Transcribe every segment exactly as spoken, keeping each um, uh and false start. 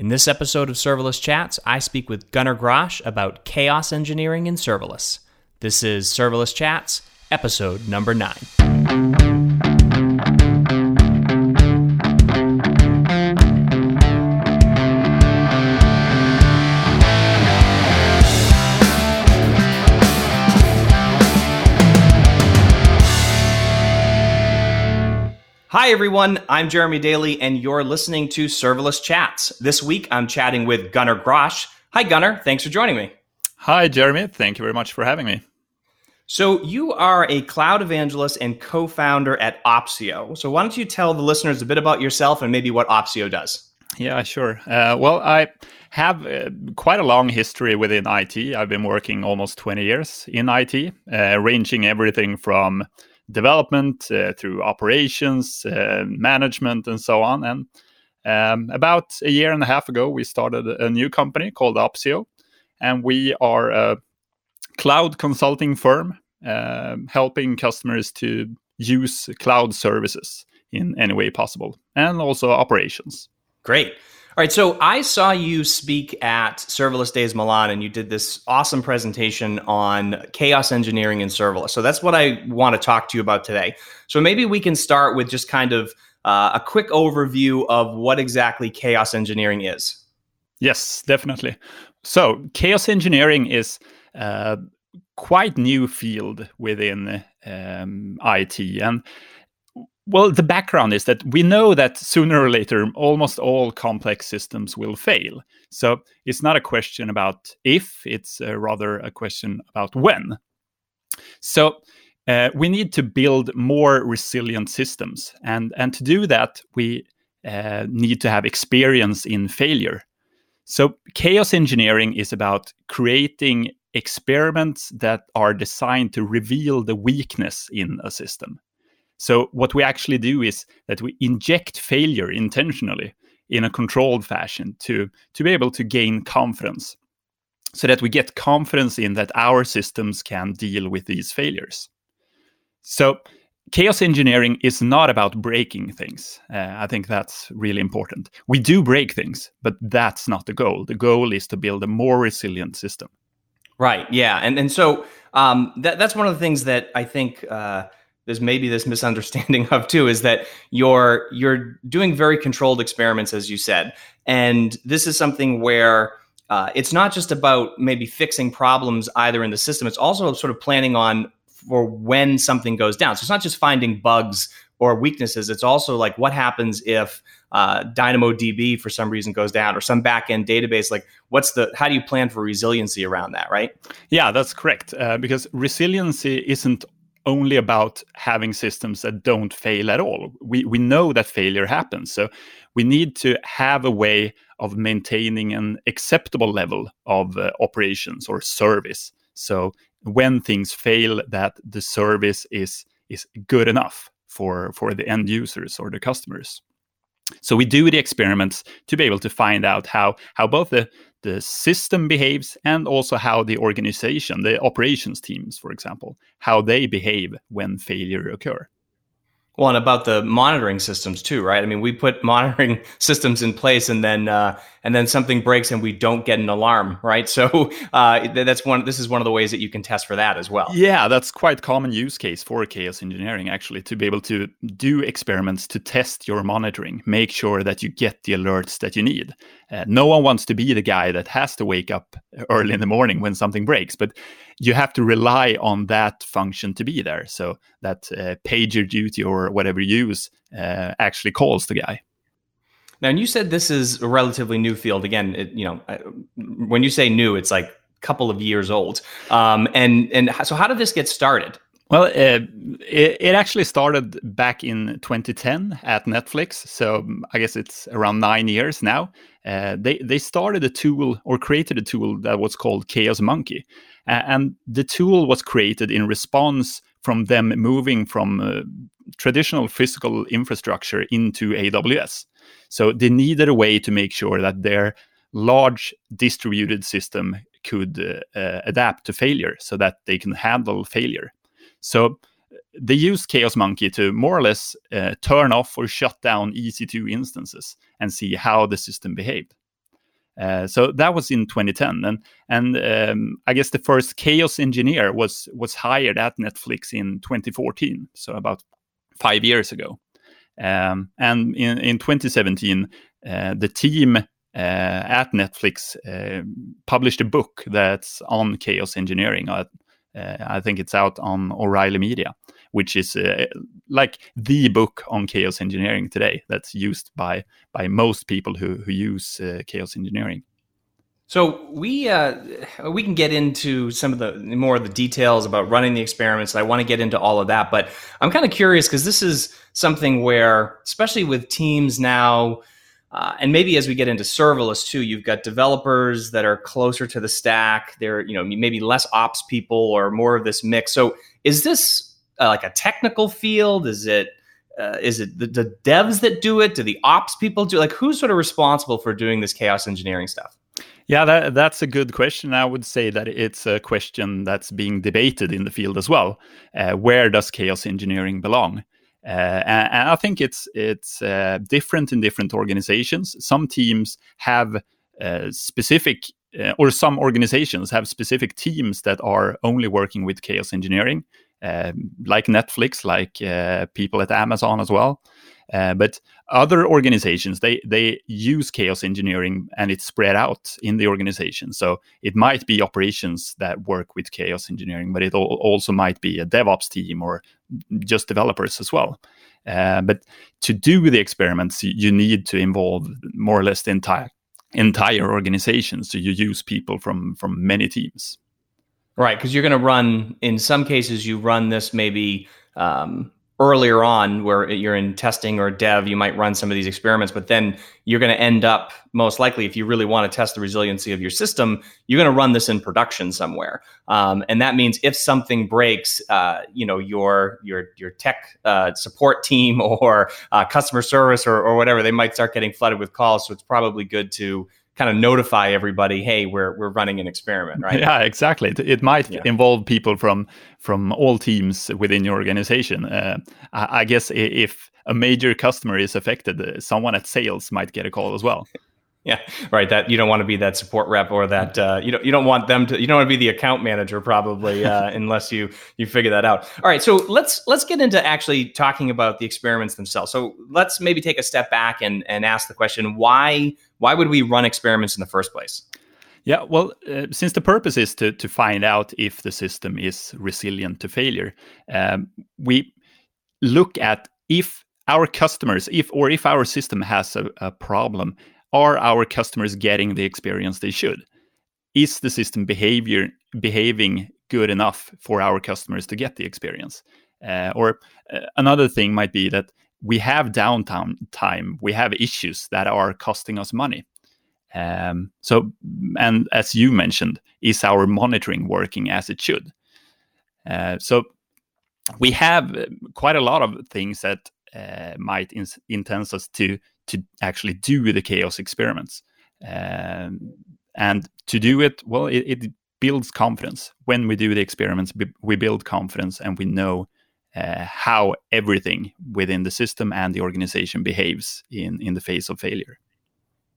In this episode of Serverless Chats, I speak with Gunnar Grosch about chaos engineering in serverless. This is Serverless Chats, episode number nine. Hi everyone, I'm Jeremy Daly and you're listening to Serverless Chats. This week I'm chatting with Gunnar Grosch. Hi Gunnar, thanks for joining me. Hi Jeremy, thank you very much for having me. So you are a cloud evangelist and co-founder at Opsio. So why don't you tell the listeners a bit about yourself and maybe what Opsio does? Yeah, sure. Uh, well, I have uh, quite a long history within I T. I've been working almost twenty years in I T, uh, ranging everything from development uh, through operations, uh, management, and so on. And um, about a year and a half ago, we started a new company called Opsio, and we are a cloud consulting firm uh, helping customers to use cloud services in any way possible, and also operations. Great. All right, so I saw you speak at Serverless Days Milan, and you did this awesome presentation on chaos engineering and serverless. So that's what I want to talk to you about today. So maybe we can start with just kind of uh, a quick overview of what exactly chaos engineering is. Yes, definitely. So chaos engineering is a quite new field within um, I T. And well, the background is that we know that sooner or later, almost all complex systems will fail. So it's not a question about if, it's uh, rather a question about when. So uh, we need to build more resilient systems. And, and to do that, we uh, need to have experience in failure. So chaos engineering is about creating experiments that are designed to reveal the weakness in a system. So what we actually do is that we inject failure intentionally in a controlled fashion to, to be able to gain confidence, so that we get confidence in that our systems can deal with these failures. So chaos engineering is not about breaking things. Uh, I think that's really important. We do break things, but that's not the goal. The goal is to build a more resilient system. Right, yeah. And and so um, that that's one of the things that I think uh there's maybe this misunderstanding of too, is that you're you're doing very controlled experiments, as you said. And this is something where uh, it's not just about maybe fixing problems either in the system. It's also sort of planning on for when something goes down. So it's not just finding bugs or weaknesses. It's also like what happens if uh, DynamoDB for some reason goes down, or some backend database. Like, what's the how do you plan for resiliency around that, right? Yeah, that's correct. Uh, because resiliency isn't only about having systems that don't fail at all. We we know that failure happens. So we need to have a way of maintaining an acceptable level of uh, operations or service. So when things fail, that the service is is good enough for, for the end users or the customers. So we do the experiments to be able to find out how, how both the, the system behaves and also how the organization, the operations teams, for example, how they behave when failure occurs. Well, and about the monitoring systems too, right? I mean, we put monitoring systems in place, and then uh, and then something breaks, and we don't get an alarm, right? So uh, that's one. This is one of the ways that you can test for that as well. Yeah, that's quite common use case for chaos engineering, actually, to be able to do experiments to test your monitoring, make sure that you get the alerts that you need. Uh, no one wants to be the guy that has to wake up early in the morning when something breaks, but you have to rely on that function to be there. So that uh, pager duty or whatever you use uh, actually calls the guy. Now, and you said this is a relatively new field. Again, it, you know, I, when you say new, it's like a couple of years old. Um, and and so how did this get started? Well, uh, it, it actually started back in twenty ten at Netflix. So I guess it's around nine years now. Uh, they, they started a tool or created a tool that was called Chaos Monkey. Uh, and the tool was created in response from them moving from uh, traditional physical infrastructure into A W S. So they needed a way to make sure that their large distributed system could uh, uh, adapt to failure so that they can handle failure. So they used Chaos Monkey to more or less uh, turn off or shut down E C two instances and see how the system behaved. Uh, so that was in twenty ten, and and um, I guess the first Chaos engineer was was hired at Netflix in twenty fourteen, so about five years ago. Um, and in, in twenty seventeen, uh, the team uh, at Netflix uh, published a book that's on Chaos engineering. Uh, uh, I think it's out on O'Reilly Media, which is uh, like the book on chaos engineering today that's used by by most people who, who use uh, chaos engineering. So we uh, we can get into some of the more of the details about running the experiments. I want to get into all of that, but I'm kind of curious because this is something where, especially with teams now, uh, and maybe as we get into serverless too, you've got developers that are closer to the stack. They're, you know, maybe less ops people or more of this mix. So is this Uh, like a technical field? Is it uh, is it the, the devs that do it? Do the ops people do it? Like, who's sort of responsible for doing this chaos engineering stuff? Yeah, that, that's a good question. I would say that it's a question that's being debated in the field as well. Uh, where does chaos engineering belong? Uh, and, and I think it's it's uh, different in different organizations. Some teams have uh, specific uh, or some organizations have specific teams that are only working with chaos engineering. Uh, like Netflix, like uh, people at Amazon as well. Uh, but other organizations, they they use chaos engineering and it's spread out in the organization. So it might be operations that work with chaos engineering, but it al- also might be a DevOps team or just developers as well. Uh, but to do the experiments, you need to involve more or less the entire, entire organization. So you use people from from many teams. Right, because you're going to run, in some cases, you run this maybe um, earlier on where you're in testing or dev, you might run some of these experiments, but then you're going to end up, most likely, if you really want to test the resiliency of your system, you're going to run this in production somewhere. Um, and that means if something breaks, uh, you know, your your your tech uh, support team or uh, customer service or, or whatever, they might start getting flooded with calls, so it's probably good to kind of notify everybody, hey, we're we're running an experiment, right? Yeah, exactly. It, it might yeah. involve people from from all teams within your organization. Uh, I, I guess if a major customer is affected, someone at sales might get a call as well. Yeah, right. That you don't want to be that support rep or that uh, you don't you don't want them to. You don't want to be the account manager probably uh, unless you you figure that out. All right, so let's let's get into actually talking about the experiments themselves. So let's maybe take a step back and and ask the question why. Why would we run experiments in the first place? Yeah, well, uh, since the purpose is to to find out if the system is resilient to failure, um, we look at if our customers, if or if our system has a, a problem, are our customers getting the experience they should? Is the system behavior behaving good enough for our customers to get the experience? Uh, or uh, another thing might be that we have downtime time. We have issues that are costing us money. Um, so, and as you mentioned, is our monitoring working as it should? Uh, so we have quite a lot of things that uh, might in- intend us to, to actually do the chaos experiments. Um, and to do it, well, it, it builds confidence. When we do the experiments, b- we build confidence and we know Uh, how everything within the system and the organization behaves in, in the face of failure.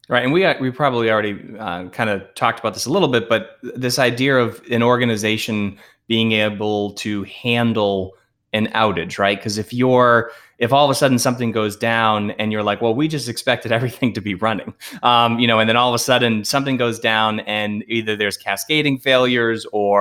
Right, and we we probably already uh, kind of talked about this a little bit, but this idea of an organization being able to handle an outage, right? Because if you're if all of a sudden something goes down and you're like, well, we just expected everything to be running, um, you know, and then all of a sudden something goes down and either there's cascading failures or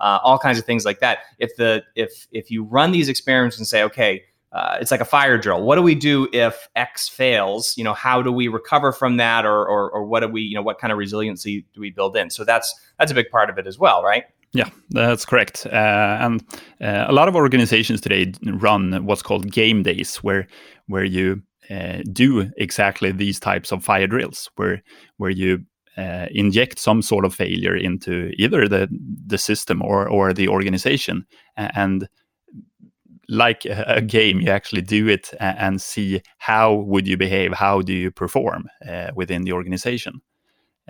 uh, all kinds of things like that. If the if if you run these experiments and say, okay, uh, it's like a fire drill. What do we do if X fails? You know, how do we recover from that, or or or what do we, you know, what kind of resiliency do we build in? So that's that's a big part of it as well, right? Yeah, that's correct. Uh, and uh, a lot of organizations today run what's called game days, where where you uh, do exactly these types of fire drills, where where you uh, inject some sort of failure into either the the system or or the organization, and like a game, you actually do it and see how would you behave, how do you perform uh, within the organization.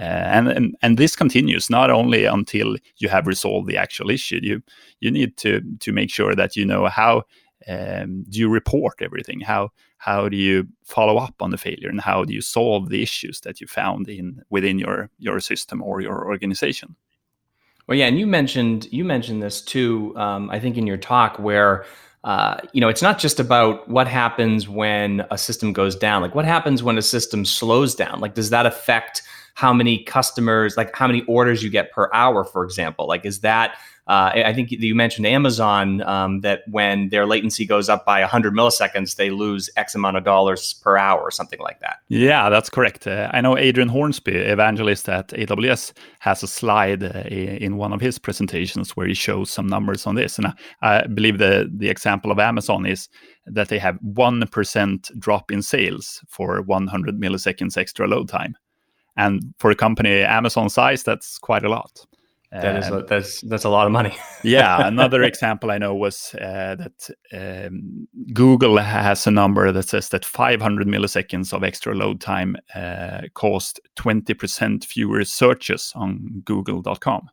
Uh, and, and and this continues not only until you have resolved the actual issue. You you need to to make sure that you know how um, do you report everything? How how do you follow up on the failure, and how do you solve the issues that you found in within your your system or your organization? Well, yeah, and you mentioned you mentioned this too. Um, I think in your talk, where uh, you know, it's not just about what happens when a system goes down. Like, what happens when a system slows down? Like, does that affect how many customers, like how many orders you get per hour, for example? Like, is that, uh, I think you mentioned Amazon, um, that when their latency goes up by one hundred milliseconds, they lose X amount of dollars per hour or something like that. Yeah, that's correct. Uh, I know Adrian Hornsby, evangelist at A W S, has a slide uh, in one of his presentations where he shows some numbers on this. And I, I believe the, the example of Amazon is that they have one percent drop in sales for one hundred milliseconds extra load time. And for a company Amazon size, that's quite a lot. That is um, a, that's that's a lot of money. Yeah. Another example I know was uh, that um, Google has a number that says that five hundred milliseconds of extra load time uh, cost twenty percent fewer searches on Google dot com.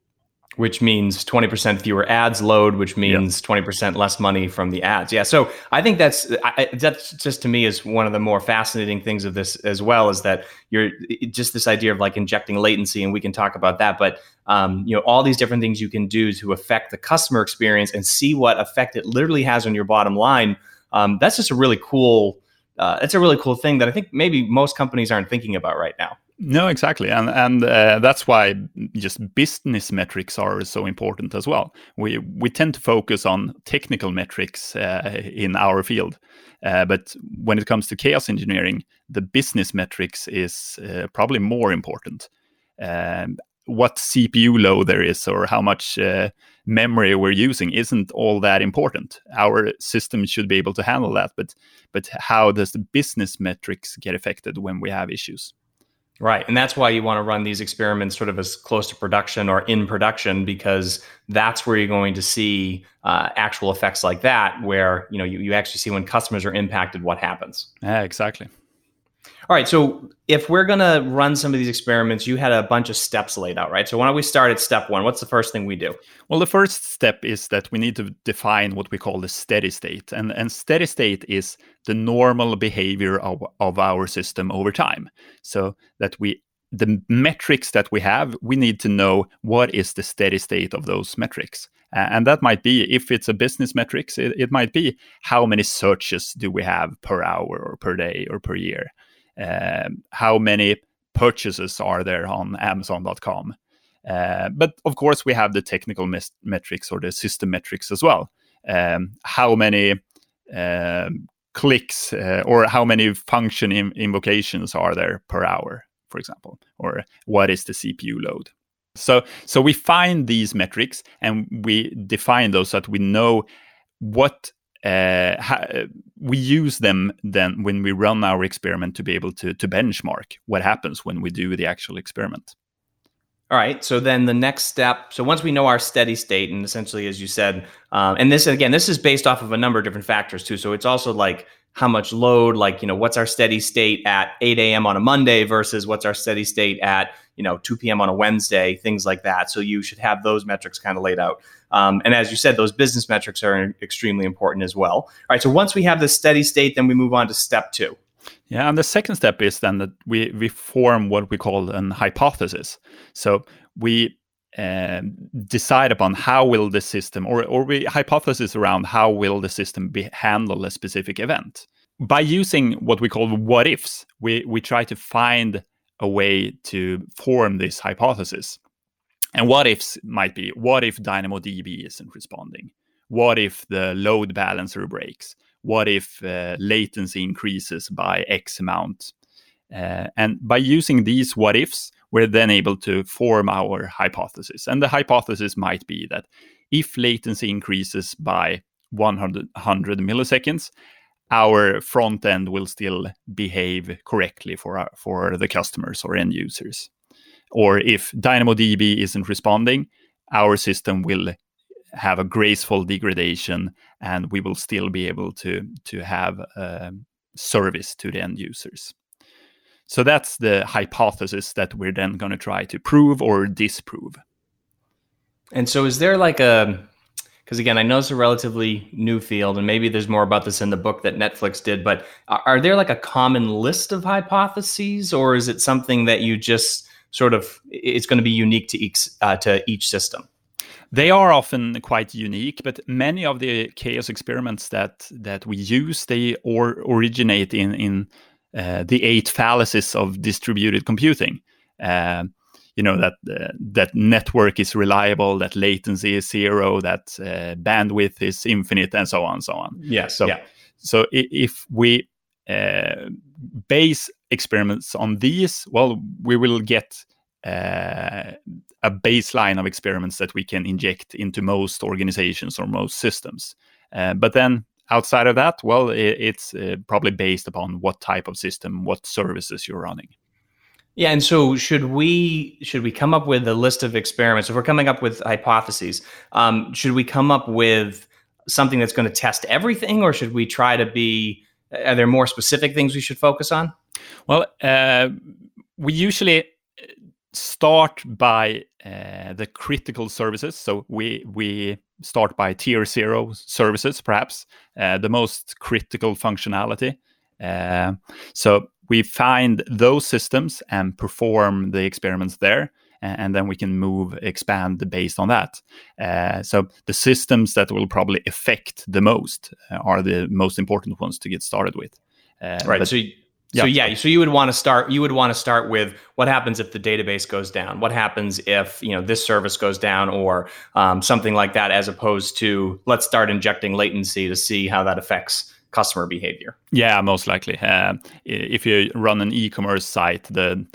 Which means twenty percent fewer ads load, which means yep. twenty percent less money from the ads. Yeah, so I think that's I, that's just, to me, is one of the more fascinating things of this as well, is that you're just this idea of like injecting latency, and we can talk about that. But um, you know, all these different things you can do to affect the customer experience and see what effect it literally has on your bottom line. Um, that's just a really cool. Uh, that's a really cool thing that I think maybe most companies aren't thinking about right now. No, exactly. And and uh, that's why just business metrics are so important as well. We we tend to focus on technical metrics uh, in our field. Uh, but when it comes to chaos engineering, the business metrics is uh, probably more important. Um, what C P U load there is or how much uh, memory we're using isn't all that important. Our system should be able to handle that. But but how does the business metrics get affected when we have issues? Right. And that's why you want to run these experiments sort of as close to production or in production, because that's where you're going to see uh, actual effects like that, where you know you, you actually see when customers are impacted, what happens. Yeah, exactly. All right. So if we're going to run some of these experiments, you had a bunch of steps laid out, right? So why don't we start at step one? What's the first thing we do? Well, the first step is that we need to define what we call the steady state. And, and steady state is the normal behavior of, of our system over time. So that we, the metrics that we have, we need to know what is the steady state of those metrics. And that might be, if it's a business metrics, it, it might be how many searches do we have per hour or per day or per year? Um, how many purchases are there on Amazon dot com? Uh, but of course, we have the technical mes- metrics or the system metrics as well. Um, how many uh, clicks uh, or how many function im- invocations are there per hour, for example? Or what is the C P U load? So, so we find these metrics and we define those so that we know what Uh, ha- we use them then when we run our experiment to be able to, to benchmark what happens when we do the actual experiment. All right. So then the next step. So once we know our steady state, and essentially, as you said, um, and this, again, this is based off of a number of different factors too. So it's also like how much load, like, you know, what's our steady state at eight a.m. on a Monday versus what's our steady state at, you know, two p.m. on a Wednesday, things like that. So you should have those metrics kind of laid out. Um, and as you said, those business metrics are extremely important as well. All right. So once we have this steady state, then we move on to step two. Yeah. And the second step is then that we, we form what we call an hypothesis. So we uh, decide upon how will the system or, or we hypothesis around how will the system be handle a specific event. By using what we call what ifs, we, we try to find a way to form this hypothesis. And what ifs might be, what if DynamoDB isn't responding? What if the load balancer breaks? What if uh, latency increases by X amount? Uh, and by using these what ifs, we're then able to form our hypothesis. And the hypothesis might be that if latency increases by one hundred milliseconds, our front end will still behave correctly for our, for the customers or end users. Or if DynamoDB isn't responding, our system will have a graceful degradation and we will still be able to, to have uh, service to the end users. So that's the hypothesis that we're then going to try to prove or disprove. And so is there like a Because again, I know it's a relatively new field, and maybe there's more about this in the book that Netflix did, but are there like a common list of hypotheses, or is it something that you just sort of, it's going to be unique to each, uh, to each system? They are often quite unique, but many of the chaos experiments that that we use, they or originate in, in uh, the eight fallacies of distributed computing. Uh, you know, that uh, that network is reliable, that latency is zero, that uh, bandwidth is infinite, and so on and so on. Yeah, so, yeah. so if we uh, base experiments on these, well, we will get... Uh, a baseline of experiments that we can inject into most organizations or most systems. Uh, but then outside of that, well, it, it's uh, probably based upon what type of system, what services you're running. Yeah, and so should we should we come up with a list of experiments? If we're coming up with hypotheses, um, should we come up with something that's going to test everything, or should we try to be, are there more specific things we should focus on? Well, uh, we usually... start by uh, the critical services. So we we start by tier zero services, perhaps uh, the most critical functionality. Uh, so we find those systems and perform the experiments there, and, and then we can move, expand based on that. Uh, so the systems that will probably affect the most are the most important ones to get started with. Uh, right. But- so you- So yeah, so you would want to start. You would want to start with what happens if the database goes down. What happens if you know this service goes down, or um, something like that, as opposed to let's start injecting latency to see how that affects customer behavior. Yeah, most likely. Uh, if you run an e-commerce site, the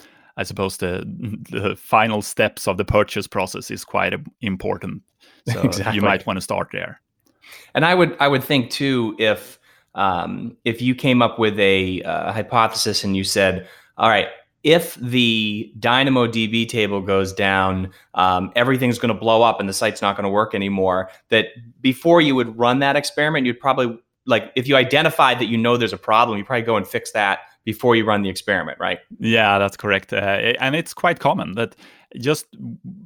I suppose the the final steps of the purchase process is quite important. So exactly. You might want to start there. And I would I would think too if. Um, if you came up with a uh, hypothesis and you said, all right, if the DynamoDB table goes down, um, everything's going to blow up and the site's not going to work anymore, that before you would run that experiment, you'd probably, like, if you identified that you know there's a problem, you probably go and fix that before you run the experiment, right? Yeah, that's correct. Uh, and it's quite common that just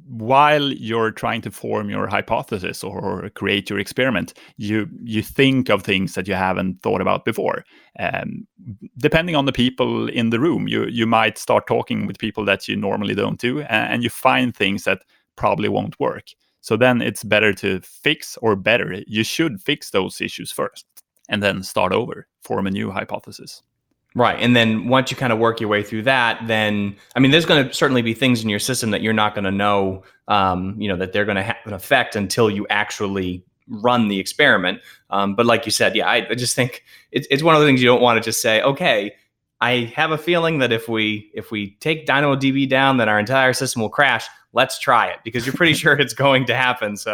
while you're trying to form your hypothesis or create your experiment, you you think of things that you haven't thought about before. Um, depending on the people in the room, you you might start talking with people that you normally don't do, and you find things that probably won't work. So then it's better to fix, or better, you should fix those issues first, and then start over, form a new hypothesis. Right. And then once you kind of work your way through that, then, I mean, there's going to certainly be things in your system that you're not going to know, um, you know, that they're going to have an effect until you actually run the experiment. Um, but like you said, yeah, I, I just think it's, it's one of the things you don't want to just say, okay, I have a feeling that if we if we take DynamoDB down, then our entire system will crash. Let's try it, because you're pretty sure it's going to happen. So,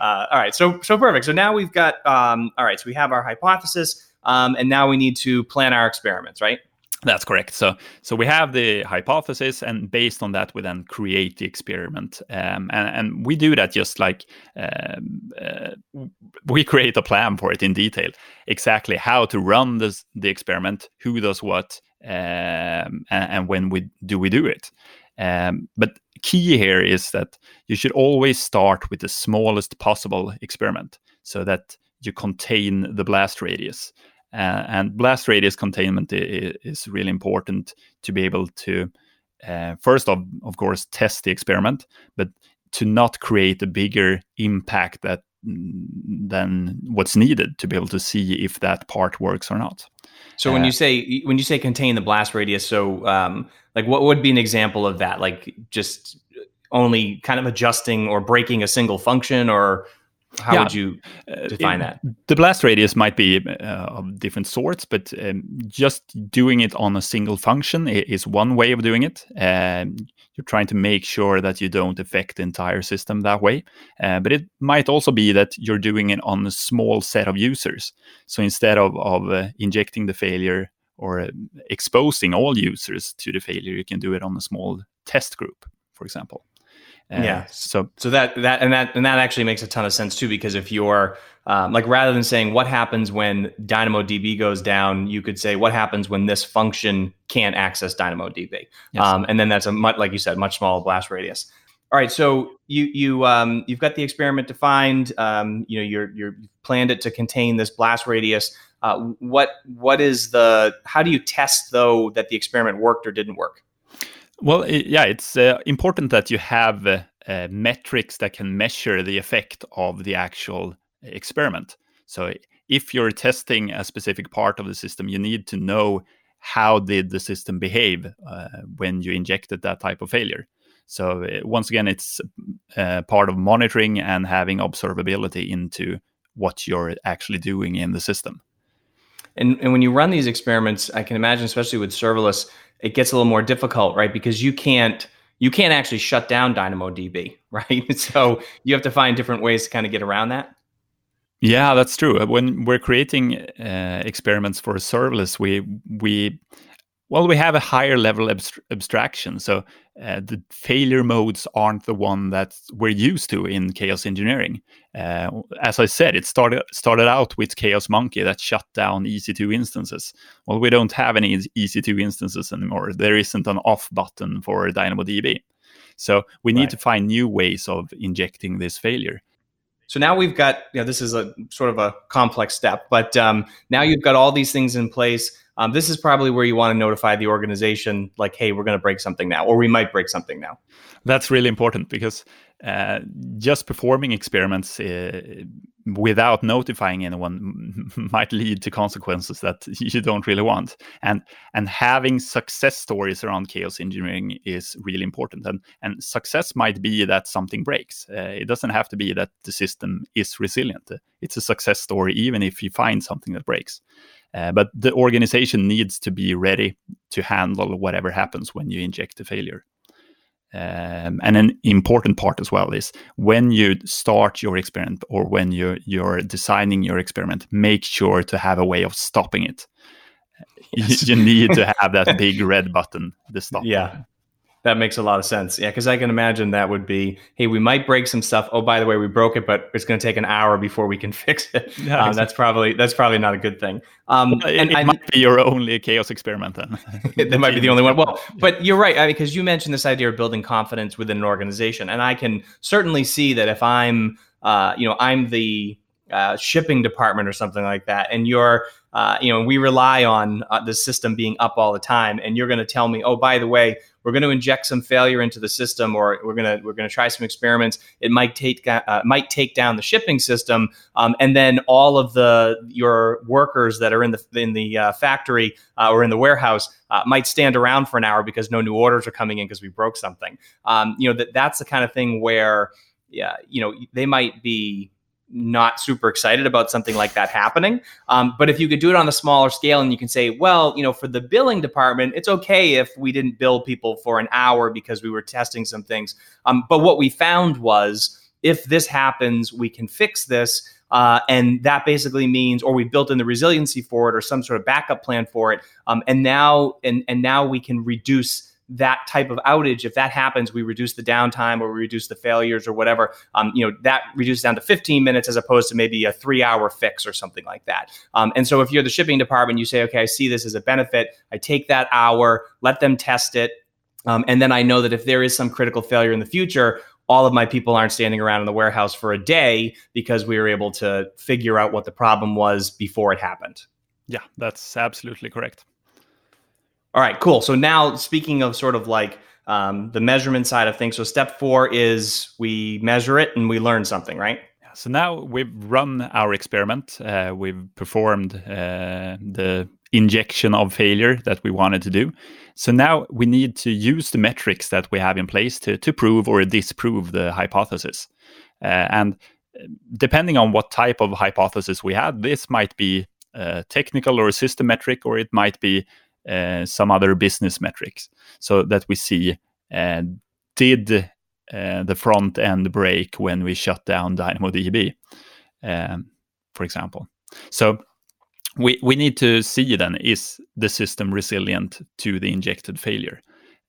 uh, all right. So, so perfect. So now we've got, um, all right, so we have our hypothesis. Um, and now we need to plan our experiments, right? That's correct. So so we have the hypothesis, and based on that, we then create the experiment. Um, and, and we do that just like um, uh, we create a plan for it in detail. Exactly how to run this, the experiment, who does what, um, and, and when we do we do it. Um, but key here is that you should always start with the smallest possible experiment so that you contain the blast radius. Uh, and blast radius containment is, is really important to be able to, uh, first of, of course, test the experiment, but to not create a bigger impact that than what's needed to be able to see if that part works or not. So uh, when you say when you say contain the blast radius, so um, like what would be an example of that? Like just only kind of adjusting or breaking a single function, or How yeah. would you define uh, it, that? The blast radius might be uh, of different sorts, but um, just doing it on a single function is one way of doing it. Um, you're trying to make sure that you don't affect the entire system that way. Uh, but it might also be that you're doing it on a small set of users. So instead of, of uh, injecting the failure or uh, exposing all users to the failure, you can do it on a small test group, for example. Uh, yeah. So, so that, that, and that, and that actually makes a ton of sense too, because if you're um, like, rather than saying what happens when DynamoDB goes down, you could say what happens when this function can't access DynamoDB. Yes. Um, and then that's a much, like you said, much smaller blast radius. All right, so you you um you've got the experiment defined. Um, you know, you're you're you've planned it to contain this blast radius. Uh, what what is the how do you test though that the experiment worked or didn't work? Well, it, yeah, it's uh, important that you have uh, uh, metrics that can measure the effect of the actual experiment. So if you're testing a specific part of the system, you need to know how did the system behave uh, when you injected that type of failure. So once again, it's uh, part of monitoring and having observability into what you're actually doing in the system. And, and when you run these experiments, I can imagine, especially with serverless, it gets a little more difficult, right? Because you can't you can't actually shut down DynamoDB, right? So you have to find different ways to kind of get around that. Yeah, that's true. When we're creating uh, experiments for serverless, we we. Well, we have a higher level abst- abstraction. So uh, the failure modes aren't the one that we're used to in chaos engineering. Uh, as I said, it started started out with Chaos Monkey that shut down E C two instances. Well, we don't have any E C two instances anymore. There isn't an off button for DynamoDB. So we need right. to find new ways of injecting this failure. So now we've got, you know, this is a sort of a complex step, but um, now you've got all these things in place. Um, this is probably where you want to notify the organization, like, hey, we're going to break something now, or we might break something now. That's really important because uh, just performing experiments uh, without notifying anyone might lead to consequences that you don't really want. And and having success stories around chaos engineering is really important. And, and success might be that something breaks. Uh, it doesn't have to be that the system is resilient. It's a success story, even if you find something that breaks. Uh, but the organization needs to be ready to handle whatever happens when you inject a failure. Um, and an important part as well is when you start your experiment or when you, you're designing your experiment, make sure to have a way of stopping it. Yes. You, you need to have that big red button, the stop. Yeah, button. That makes a lot of sense. Yeah, because I can imagine that would be, hey, we might break some stuff. Oh, by the way, we broke it, but it's going to take an hour before we can fix it. Yeah, um, exactly. That's probably that's probably not a good thing. Um, well, it and it I, might be your only chaos experiment then. That might be the only one. Well, but you're right, because I mean, you mentioned this idea of building confidence within an organization, and I can certainly see that if I'm, uh, you know, I'm the uh, shipping department or something like that, and you're, uh, you know, we rely on uh, the system being up all the time, and you're going to tell me, oh, by the way, we're going to inject some failure into the system, or we're going to we're going to try some experiments. It might take uh, might take down the shipping system, um, and then all of the your workers that are in the in the uh, factory uh, or in the warehouse uh, might stand around for an hour because no new orders are coming in because we broke something. Um, you know that that's the kind of thing where, yeah, you know, they might be not super excited about something like that happening. Um, but if you could do it on a smaller scale and you can say, well, you know, for the billing department, it's okay if we didn't bill people for an hour because we were testing some things. Um, but what we found was if this happens, we can fix this. Uh, and that basically means, or we built in the resiliency for it or some sort of backup plan for it. Um, and now, and, and now we can reduce that type of outage. If that happens, we reduce the downtime or we reduce the failures or whatever. Um, you know, that reduces down to fifteen minutes as opposed to maybe a three hour fix or something like that. Um, and so if you're the shipping department, you say, okay, I see this as a benefit. I take that hour, let them test it. Um, and then I know that if there is some critical failure in the future, all of my people aren't standing around in the warehouse for a day because we were able to figure out what the problem was before it happened. Yeah, that's absolutely correct. All right, cool. So now speaking of sort of like um, the measurement side of things, so step four is we measure it and we learn something, right? So now we've run our experiment. Uh, we've performed uh, the injection of failure that we wanted to do. So now we need to use the metrics that we have in place to, to prove or disprove the hypothesis. Uh, and depending on what type of hypothesis we had, this might be uh, technical or system metric, or it might be Uh, some other business metrics, so that we see uh, did uh, the front end break when we shut down DynamoDB, um, for example. So we we need to see then, is the system resilient to the injected failure?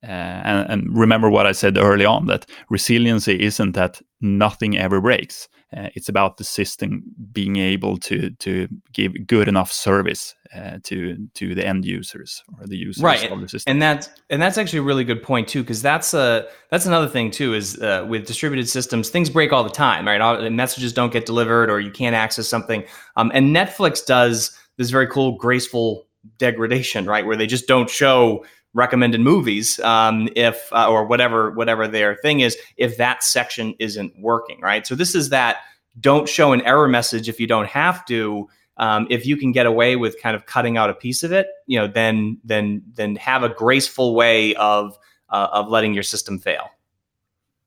Uh, and, and remember what I said early on, that resiliency isn't that nothing ever breaks. Uh, it's about the system being able to to give good enough service uh, to to the end users or the users right. of the system. And that's and that's actually a really good point too, because that's a that's another thing too is uh, with distributed systems, things break all the time, right? Messages don't get delivered, or you can't access something. Um, and Netflix does this very cool graceful degradation, right, where they just don't show recommended movies um, if uh, or whatever whatever their thing is if that section isn't working, right? So this is that don't show an error message if you don't have to. Um, if you can get away with kind of cutting out a piece of it, you know, then then then have a graceful way of uh, of letting your system fail.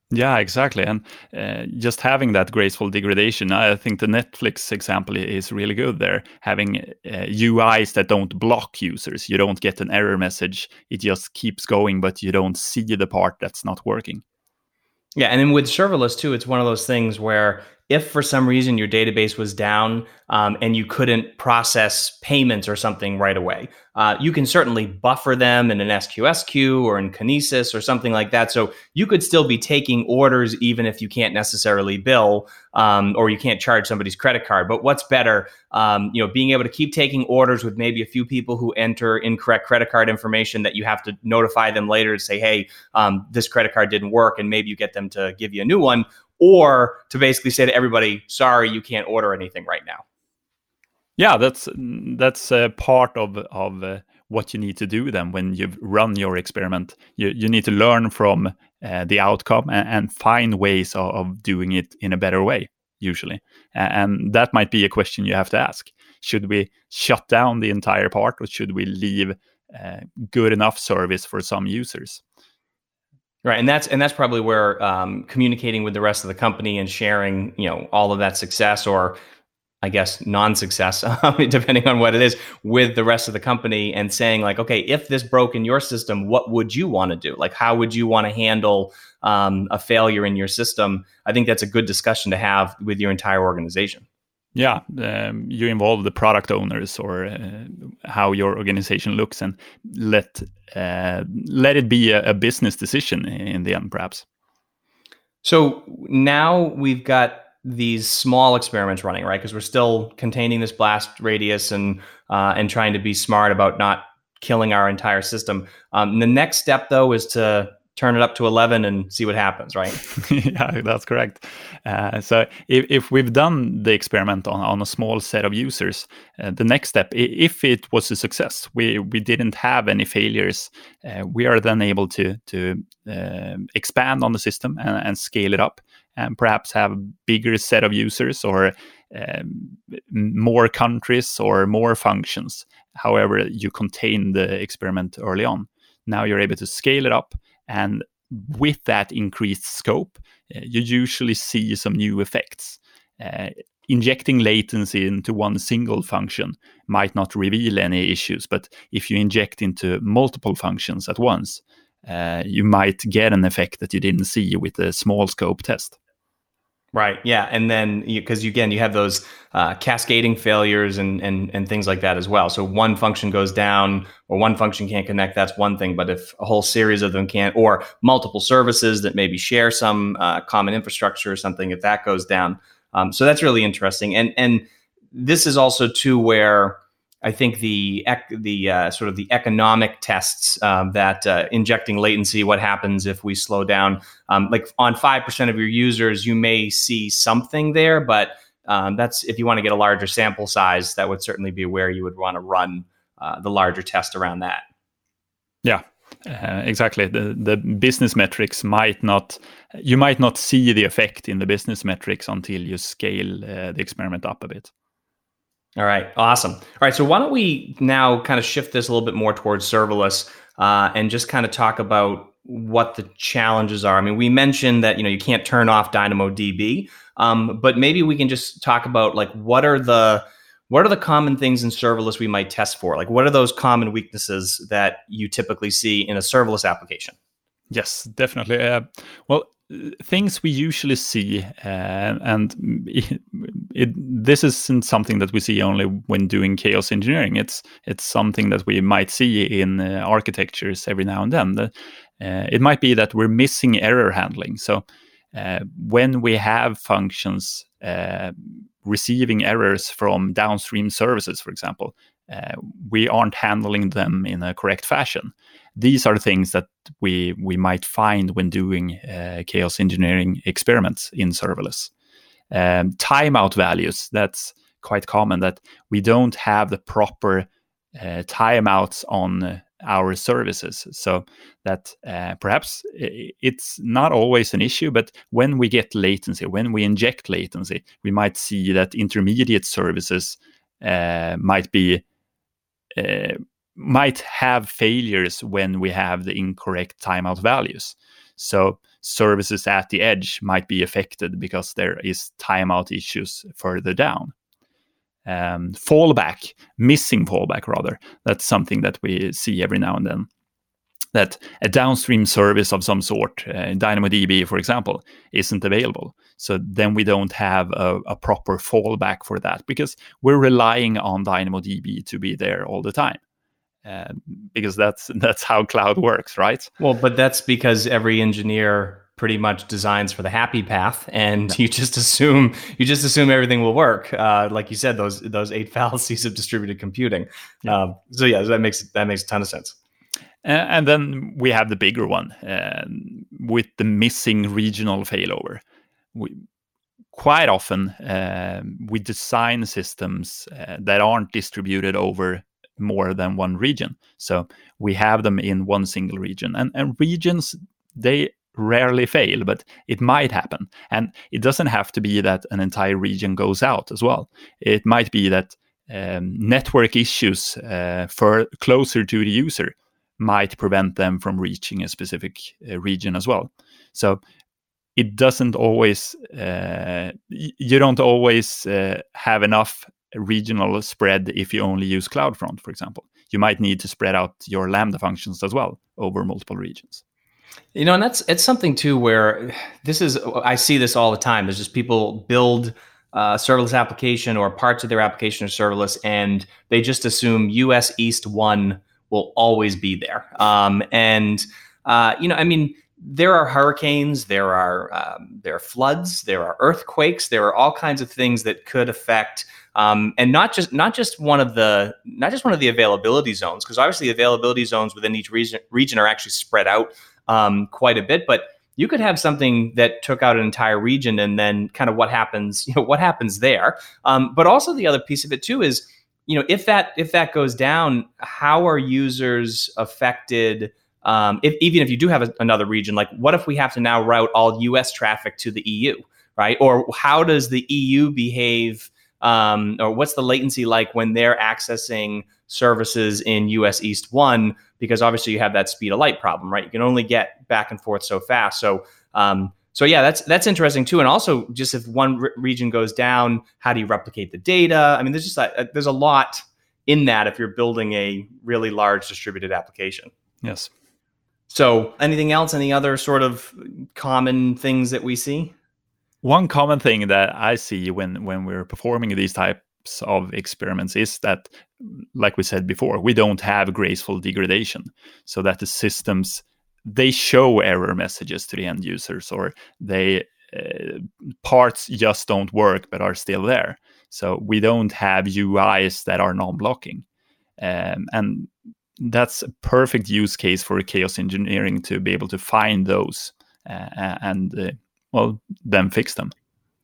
Yeah, exactly. And uh, just having that graceful degradation, I think the Netflix example is really good there. Having uh, U Is that don't block users. You don't get an error message. It just keeps going, but you don't see the part that's not working. Yeah. And then with serverless too, it's one of those things where if for some reason your database was down um, and you couldn't process payments or something right away, uh, you can certainly buffer them in an S Q S queue or in Kinesis or something like that. So you could still be taking orders even if you can't necessarily bill um, or you can't charge somebody's credit card. But what's better, um, you know, being able to keep taking orders with maybe a few people who enter incorrect credit card information that you have to notify them later to say, hey, um, this credit card didn't work, and maybe you get them to give you a new one. Or to basically say to everybody, sorry, you can't order anything right now. Yeah, that's that's a part of of uh, what you need to do then when you've run your experiment. You you need to learn from uh, the outcome and, and find ways of, of doing it in a better way, usually. And that might be a question you have to ask. Should we shut down the entire part, or should we leave uh, good enough service for some users? Right, and that's and that's probably where um, communicating with the rest of the company and sharing, you know, all of that success, or I guess non-success, depending on what it is, with the rest of the company and saying like, okay, if this broke in your system, what would you want to do? Like, how would you want to handle um, a failure in your system? I think that's a good discussion to have with your entire organization. Yeah, um, you involve the product owners or uh, how your organization looks, and let uh, let it be a, a business decision in the end, perhaps. So now we've got these small experiments running, right? Because we're still containing this blast radius and uh, and trying to be smart about not killing our entire system. Um, the next step, though, is to turn it up to eleven and see what happens, right? Yeah, that's correct. Uh, so if, if we've done the experiment on, on a small set of users, uh, the next step, if it was a success, we we didn't have any failures, uh, we are then able to, to uh, expand on the system and, and scale it up, and perhaps have a bigger set of users or uh, more countries or more functions. However, you contain the experiment early on. Now you're able to scale it up, and with that increased scope, uh, you usually see some new effects. Uh, injecting latency into one single function might not reveal any issues, but if you inject into multiple functions at once, uh, you might get an effect that you didn't see with a small scope test. Right. Yeah. And then because, you, again, you have those uh, cascading failures and, and and things like that as well. So one function goes down or one function can't connect. That's one thing. But if a whole series of them can't, or multiple services that maybe share some uh, common infrastructure or something, if that goes down. Um, so that's really interesting. And and this is also, too, where I think the ec- the uh, sort of the economic tests um, that uh, injecting latency, what happens if we slow down, um, like on five percent of your users, you may see something there. But um, that's if you want to get a larger sample size, that would certainly be where you would want to run uh, the larger test around that. Yeah, uh, exactly. The, the business metrics might not, you might not see the effect in the business metrics until you scale uh, the experiment up a bit. All right. Awesome. All right. So why don't we now kind of shift this a little bit more towards serverless uh, and just kind of talk about what the challenges are. I mean, we mentioned that, you know, you can't turn off DynamoDB, um, but maybe we can just talk about like what are the what are the common things in serverless we might test for? Like what are those common weaknesses that you typically see in a serverless application? Yes, definitely. Uh, well, things we usually see, uh, and it, it, this isn't something that we see only when doing chaos engineering. It's it's something that we might see in uh, architectures every now and then. Uh, it might be that we're missing error handling. So uh, when we have functions uh, receiving errors from downstream services, for example, uh, we aren't handling them in a correct fashion. These are things that we we might find when doing uh, chaos engineering experiments in serverless. Um, timeout values, that's quite common, that we don't have the proper uh, timeouts on our services. So that uh, perhaps it's not always an issue, but when we get latency, when we inject latency, we might see that intermediate services uh, might be uh, might have failures when we have the incorrect timeout values. So services at the edge might be affected because there is timeout issues further down. Um, fallback, missing fallback rather. That's something that we see every now and then. That a downstream service of some sort, uh, DynamoDB for example, isn't available. So then we don't have a, a proper fallback for that because we're relying on DynamoDB to be there all the time. Uh, because that's that's how cloud works, right? Well, but that's because every engineer pretty much designs for the happy path, and you just assume you just assume everything will work. Uh, like you said, those those eight fallacies of distributed computing. Yeah. Um, so yeah, that makes that makes a ton of sense. And, and then we have the bigger one uh, with the missing regional failover. We, quite often uh, we design systems uh, that aren't distributed over more than one region. So we have them in one single region. And, and regions, they rarely fail, but it might happen. And it doesn't have to be that an entire region goes out as well. It might be that um, network issues uh, for closer to the user might prevent them from reaching a specific uh, region as well. So it doesn't always, uh, y- you don't always uh, have enough regional spread if you only use CloudFront, for example. You might need to spread out your Lambda functions as well over multiple regions. You know, and that's it's something too where this is, I see this all the time. There's just people build uh, serverless application or parts of their application are serverless, and they just assume U S East one will always be there. Um, and, uh, you know, I mean, there are hurricanes, there are um, there are floods, there are earthquakes, there are all kinds of things that could affect Um, and not just not just one of the not just one of the availability zones, because obviously availability zones within each region region are actually spread out um, quite a bit. But you could have something that took out an entire region, and then kind of what happens, you know, what happens there. Um, but also the other piece of it too is, you know, if that if that goes down, how are users affected? Um, if even if you do have a, another region, like what if we have to now route all U S traffic to the E U, right? Or how does the E U behave? Um, or what's the latency like when they're accessing services in U S East one? Because obviously you have that speed of light problem, right? You can only get back and forth so fast. So, um, so yeah, that's that's interesting too. And also, just if one re- region goes down, how do you replicate the data? I mean, there's just a, a, there's a lot in that if you're building a really large distributed application. Yes. So, anything else? Any other sort of common things that we see? One common thing that I see when, when we're performing these types of experiments is that, like we said before, we don't have graceful degradation, so that the systems, they show error messages to the end users, or they uh, parts just don't work but are still there. So we don't have U Is that are non-blocking. Um, and that's a perfect use case for chaos engineering to be able to find those uh, and... Uh, well, then fix them.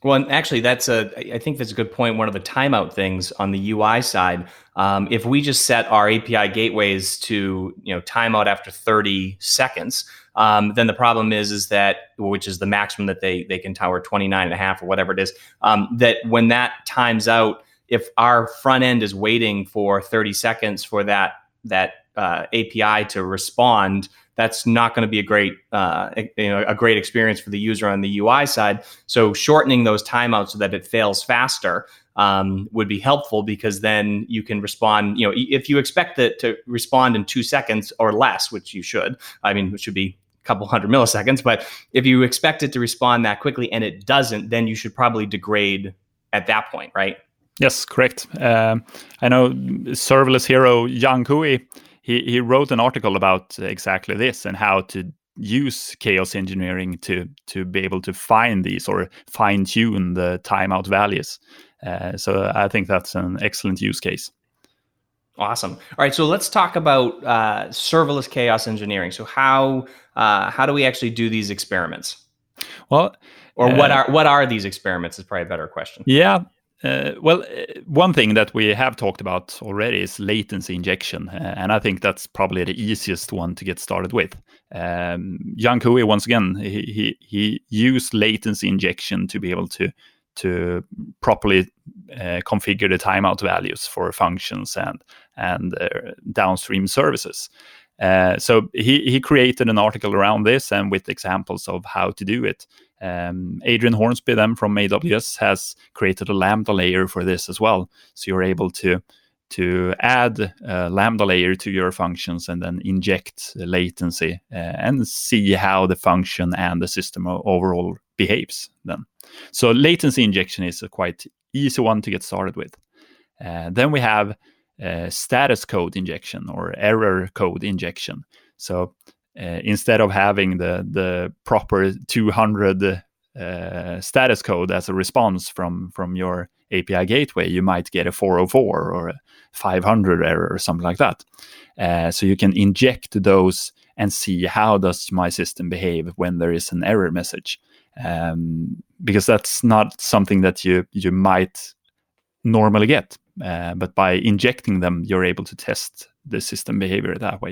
Well, and actually, that's a, I think that's a good point. One of the timeout things on the U I side, um, if we just set our A P I gateways to, you know, timeout after thirty seconds, um, then the problem is, is that, which is the maximum that they, they can tower twenty-nine and a half or whatever it is, um, that when that times out, if our front end is waiting for thirty seconds for that, that uh, A P I to respond, that's not going to be a great, uh, you know, a great experience for the user on the U I side. So shortening those timeouts so that it fails faster um, would be helpful, because then you can respond. You know, if you expect it to respond in two seconds or less, which you should. I mean, it should be a couple hundred milliseconds. But if you expect it to respond that quickly and it doesn't, then you should probably degrade at that point, right? Yes, correct. Um, I know serverless hero Yang Kui. He he wrote an article about exactly this and how to use chaos engineering to to be able to find these or fine tune the timeout values. Uh, so I think that's an excellent use case. Awesome. All right, so let's talk about uh, serverless chaos engineering. So how uh, how do we actually do these experiments? Well, or uh, what are what are these experiments is probably a better question. Yeah. Uh, well, one thing that we have talked about already is latency injection, uh, and I think that's probably the easiest one to get started with. Um, Yang Kui, once again, he, he he used latency injection to be able to to properly uh, configure the timeout values for functions and and uh, downstream services. Uh, so he, he created an article around this and with examples of how to do it. Um, Adrian Hornsby then from A W S has created a Lambda layer for this as well. So you're able to to add a Lambda layer to your functions and then inject latency uh, and see how the function and the system overall behaves then. So latency injection is a quite easy one to get started with. Uh, then we have Uh, status code injection or error code injection. So uh, instead of having the the proper two hundred uh, status code as a response from from your A P I gateway, you might get a four oh four or a five hundred error or something like that. Uh, so you can inject those and see how does my system behave when there is an error message, um, because that's not something that you you might normally get. Uh, but by injecting them, you're able to test the system behavior that way.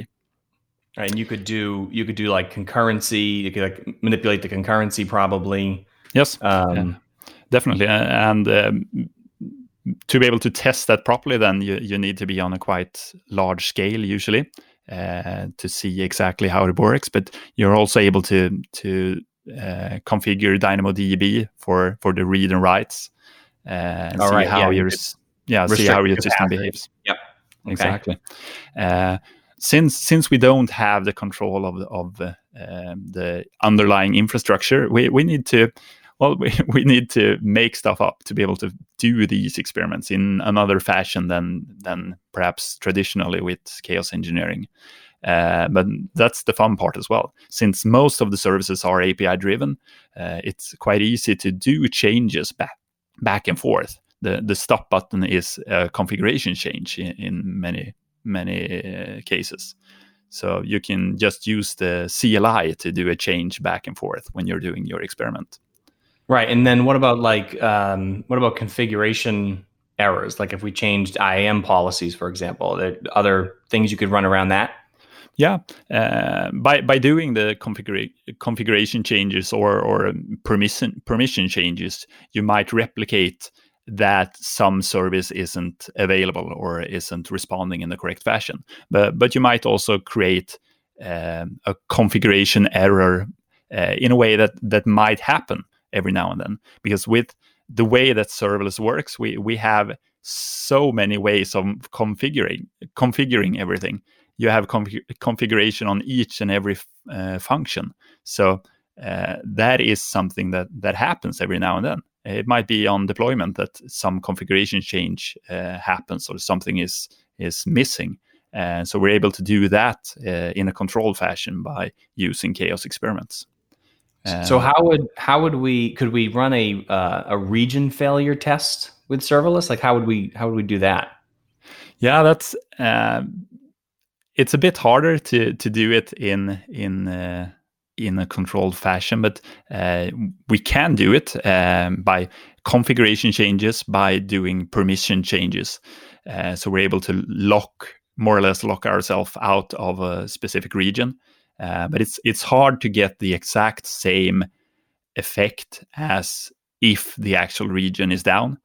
All right, and you could do you could do like concurrency. You could like manipulate the concurrency, probably. Yes, um, yeah, definitely. And um, to be able to test that properly, then you, you need to be on a quite large scale, usually, uh, to see exactly how it works. But you're also able to to uh, configure DynamoDB for for the read and writes, uh, and All see right, how yeah, your Yeah, see how your system behaves. Yep, okay. Exactly. Uh, since since we don't have the control of of uh, the underlying infrastructure, we, we need to well we, we need to make stuff up to be able to do these experiments in another fashion than than perhaps traditionally with chaos engineering. Uh, but that's the fun part as well. Since most of the services are A P I driven, uh, it's quite easy to do changes back back and forth. The the stop button is a configuration change in, in many, many uh, cases. So you can just use the C L I to do a change back and forth when you're doing your experiment. Right. And then what about like, um, what about configuration errors? Like if we changed I A M policies, for example, there are other things you could run around that? Yeah, uh, by by doing the configura- configuration changes or, or permission permission changes, you might replicate that some service isn't available or isn't responding in the correct fashion. But but you might also create um, a configuration error uh, in a way that, that might happen every now and then. Because with the way that serverless works, we, we have so many ways of configuring configuring everything. You have conf- configuration on each and every uh, function. So uh, that is something that, that happens every now and then. It might be on deployment that some configuration change uh, happens or something is is missing. And so we're able to do that uh, in a controlled fashion by using chaos experiments. Uh, so how would how would we could we run a uh, a region failure test with serverless? Like how would we how would we do that? Yeah, that's uh, it's a bit harder to to do it in in. Uh, in a controlled fashion, but uh, we can do it um, by configuration changes, by doing permission changes. Uh, so we're able to lock, more or less lock ourselves out of a specific region. Uh, but it's it's hard to get the exact same effect as if the actual region is down,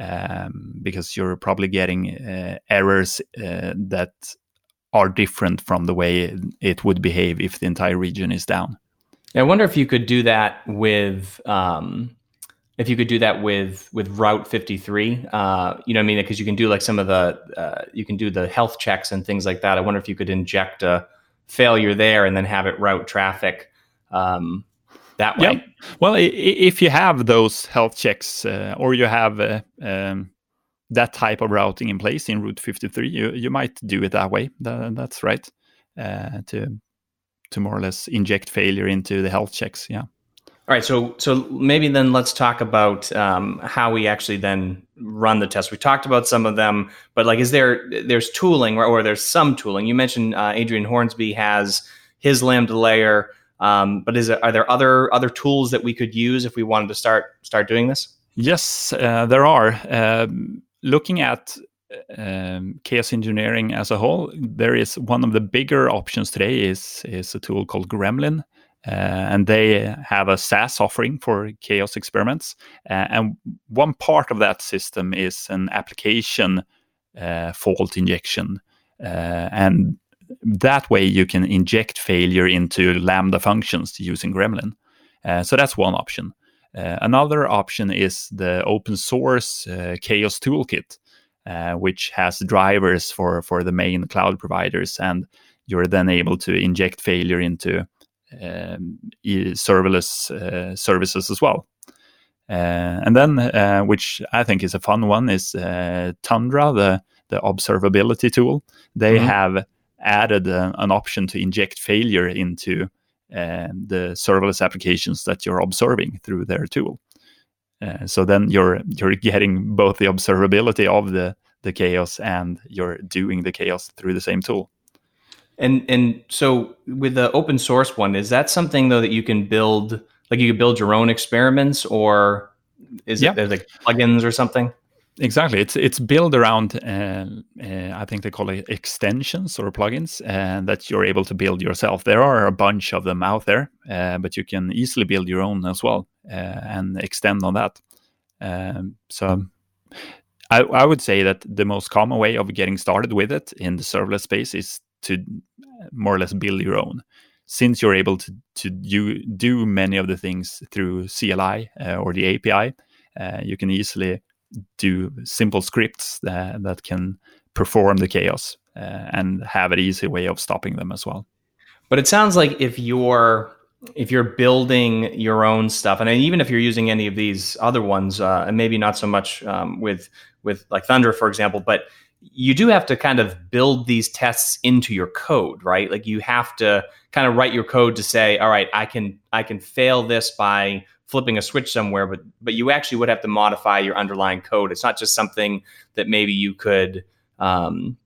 um, because you're probably getting uh, errors uh, that are different from the way it would behave if the entire region is down. I wonder if you could do that with um, if you could do that with with Route fifty-three. Uh, you know what I mean? Because you can do like some of the uh, you can do the health checks and things like that. I wonder if you could inject a failure there and then have it route traffic um, that way. Yep. Well, I- if you have those health checks uh, or you have uh, um, that type of routing in place in Route fifty-three, you, you might do it that way. That, that's right. Uh, to to more or less inject failure into the health checks. Yeah. All right, so so maybe then let's talk about um, how we actually then run the tests. We talked about some of them, but like, is there there's tooling or, or there's some tooling? You mentioned uh, Adrian Hornsby has his Lambda layer, um, but is there, are there other other tools that we could use if we wanted to start start doing this? Yes, uh, there are. Um, looking at um, chaos engineering as a whole, there is one of the bigger options today is is a tool called Gremlin. Uh, and they have a SaaS offering for chaos experiments. Uh, and one part of that system is an application uh, fault injection. Uh, and that way you can inject failure into Lambda functions using Gremlin. Uh, so that's one option. Uh, another option is the open source uh, Chaos Toolkit, uh, which has drivers for, for the main cloud providers. And you're then able to inject failure into Um, serverless uh, services as well. Uh, and then, uh, which I think is a fun one, is uh, Thundra, the, the observability tool. They mm-hmm. have added a, an option to inject failure into uh, the serverless applications that you're observing through their tool. Uh, so then you're you're getting both the observability of the, the chaos and you're doing the chaos through the same tool. And and so with the open source one, is that something though that you can build, like you can build your own experiments, or is yeah. it there's like plugins or something? Exactly, it's it's built around uh, uh, I think they call it extensions or plugins uh, that you're able to build yourself. There are a bunch of them out there, uh, but you can easily build your own as well uh, and extend on that. Um, so. I, I would say that the most common way of getting started with it in the serverless space is to more or less build your own, since you're able to to do, do many of the things through C L I uh, or the A P I. Uh, you can easily do simple scripts uh, that can perform the chaos uh, and have an easy way of stopping them as well. But it sounds like if you're if you're building your own stuff, and even if you're using any of these other ones, uh, and maybe not so much um, with with like Thundra, for example, but you do have to kind of build these tests into your code, right? Like you have to kind of write your code to say, all right, I can I can fail this by flipping a switch somewhere, but but you actually would have to modify your underlying code. It's not just something that maybe you could um,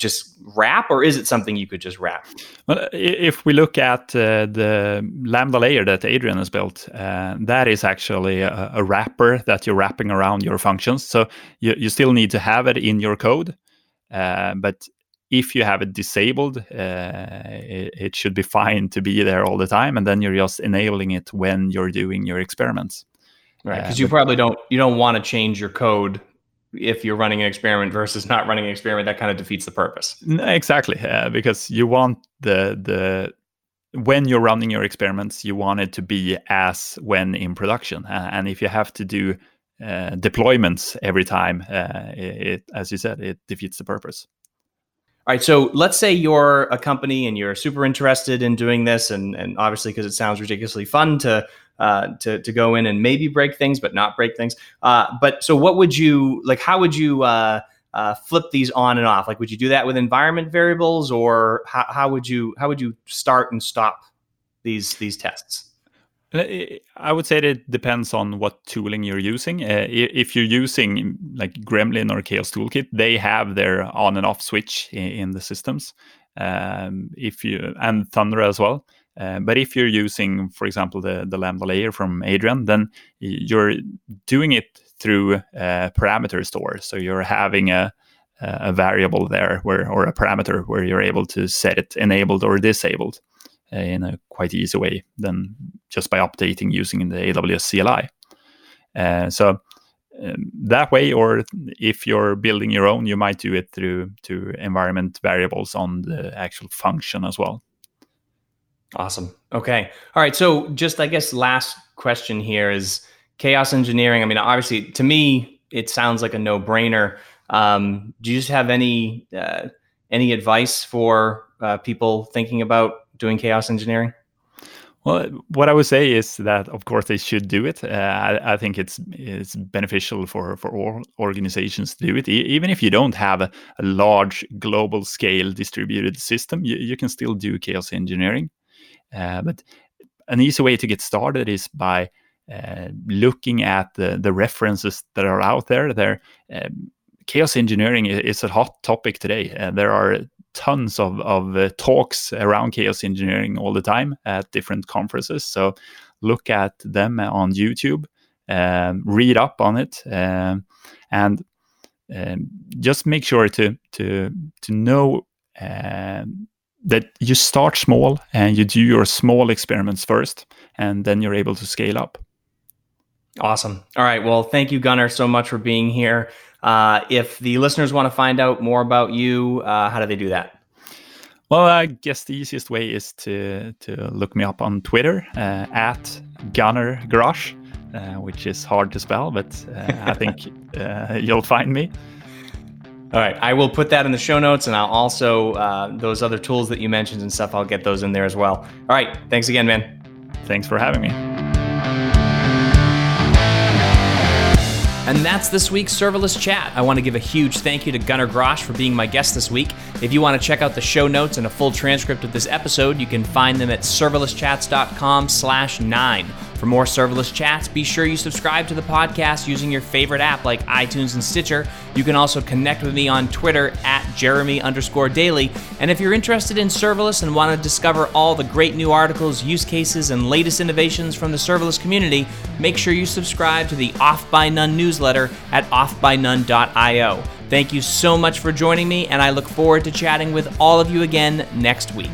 just wrap, or is it something you could just wrap? Well, if we look at uh, the Lambda layer that Adrian has built, uh, that is actually a, a wrapper that you're wrapping around your functions. So you, you still need to have it in your code. Uh, but if you have it disabled, uh, it, it should be fine to be there all the time. And then you're just enabling it when you're doing your experiments. Right, because uh, you probably don't you don't want to change your code if you're running an experiment versus not running an experiment. That kind of defeats the purpose. Exactly, uh, because you want the the when you're running your experiments, you want it to be as when in production. Uh, and if you have to do uh, deployments every time, uh, it, as you said, it defeats the purpose. All right, so let's say you're a company and you're super interested in doing this, and and obviously because it sounds ridiculously fun to. Uh, to to go in and maybe break things, but not break things. Uh, but so, what would you like? How would you uh, uh, flip these on and off? Like, would you do that with environment variables, or how, how would you how would you start and stop these these tests? I would say that it depends on what tooling you're using. Uh, if you're using like Gremlin or Chaos Toolkit, they have their on and off switch in, in the systems. Um, if you and Thundra as well. Uh, but if you're using, for example, the, the Lambda layer from Adrian, then you're doing it through a parameter store. So you're having a a variable there where or a parameter where you're able to set it enabled or disabled uh, in a quite easy way than just by updating using the A W S C L I. Uh, so um, that way, or if you're building your own, you might do it through to environment variables on the actual function as well. Awesome. Okay. All right. So just, I guess, last question here is chaos engineering. I mean, obviously, to me, it sounds like a no-brainer. Um, do you just have any uh, any advice for uh, people thinking about doing chaos engineering? Well, what I would say is that, of course, they should do it. Uh, I, I think it's it's beneficial for, for all organizations to do it. E- even if you don't have a, a large global scale distributed system, you, you can still do chaos engineering. Uh, but an easy way to get started is by uh, looking at the, the references that are out there. There, um, chaos engineering is a hot topic today. Uh, there are tons of, of uh, talks around chaos engineering all the time at different conferences. So look at them on YouTube, um, read up on it, um, and um, just make sure to to to know uh, that you start small and you do your small experiments first, and then you're able to scale up. Awesome. All right. Well, thank you, Gunnar, so much for being here. Uh, if the listeners want to find out more about you, uh, how do they do that? Well, I guess the easiest way is to to look me up on Twitter uh, at Gunnar Grosch, uh, which is hard to spell, but uh, I think uh, you'll find me. All right. I will put that in the show notes, and I'll also, uh, those other tools that you mentioned and stuff, I'll get those in there as well. All right. Thanks again, man. Thanks for having me. And that's this week's Serverless Chat. I want to give a huge thank you to Gunnar Grosch for being my guest this week. If you want to check out the show notes and a full transcript of this episode, you can find them at serverless chats dot com slash nine. For more Serverless Chats, be sure you subscribe to the podcast using your favorite app like iTunes and Stitcher. You can also connect with me on Twitter at Jeremy underscore Daly. And if you're interested in serverless and want to discover all the great new articles, use cases, and latest innovations from the serverless community, make sure you subscribe to the Off by None newsletter at off by none dot io. Thank you so much for joining me, and I look forward to chatting with all of you again next week.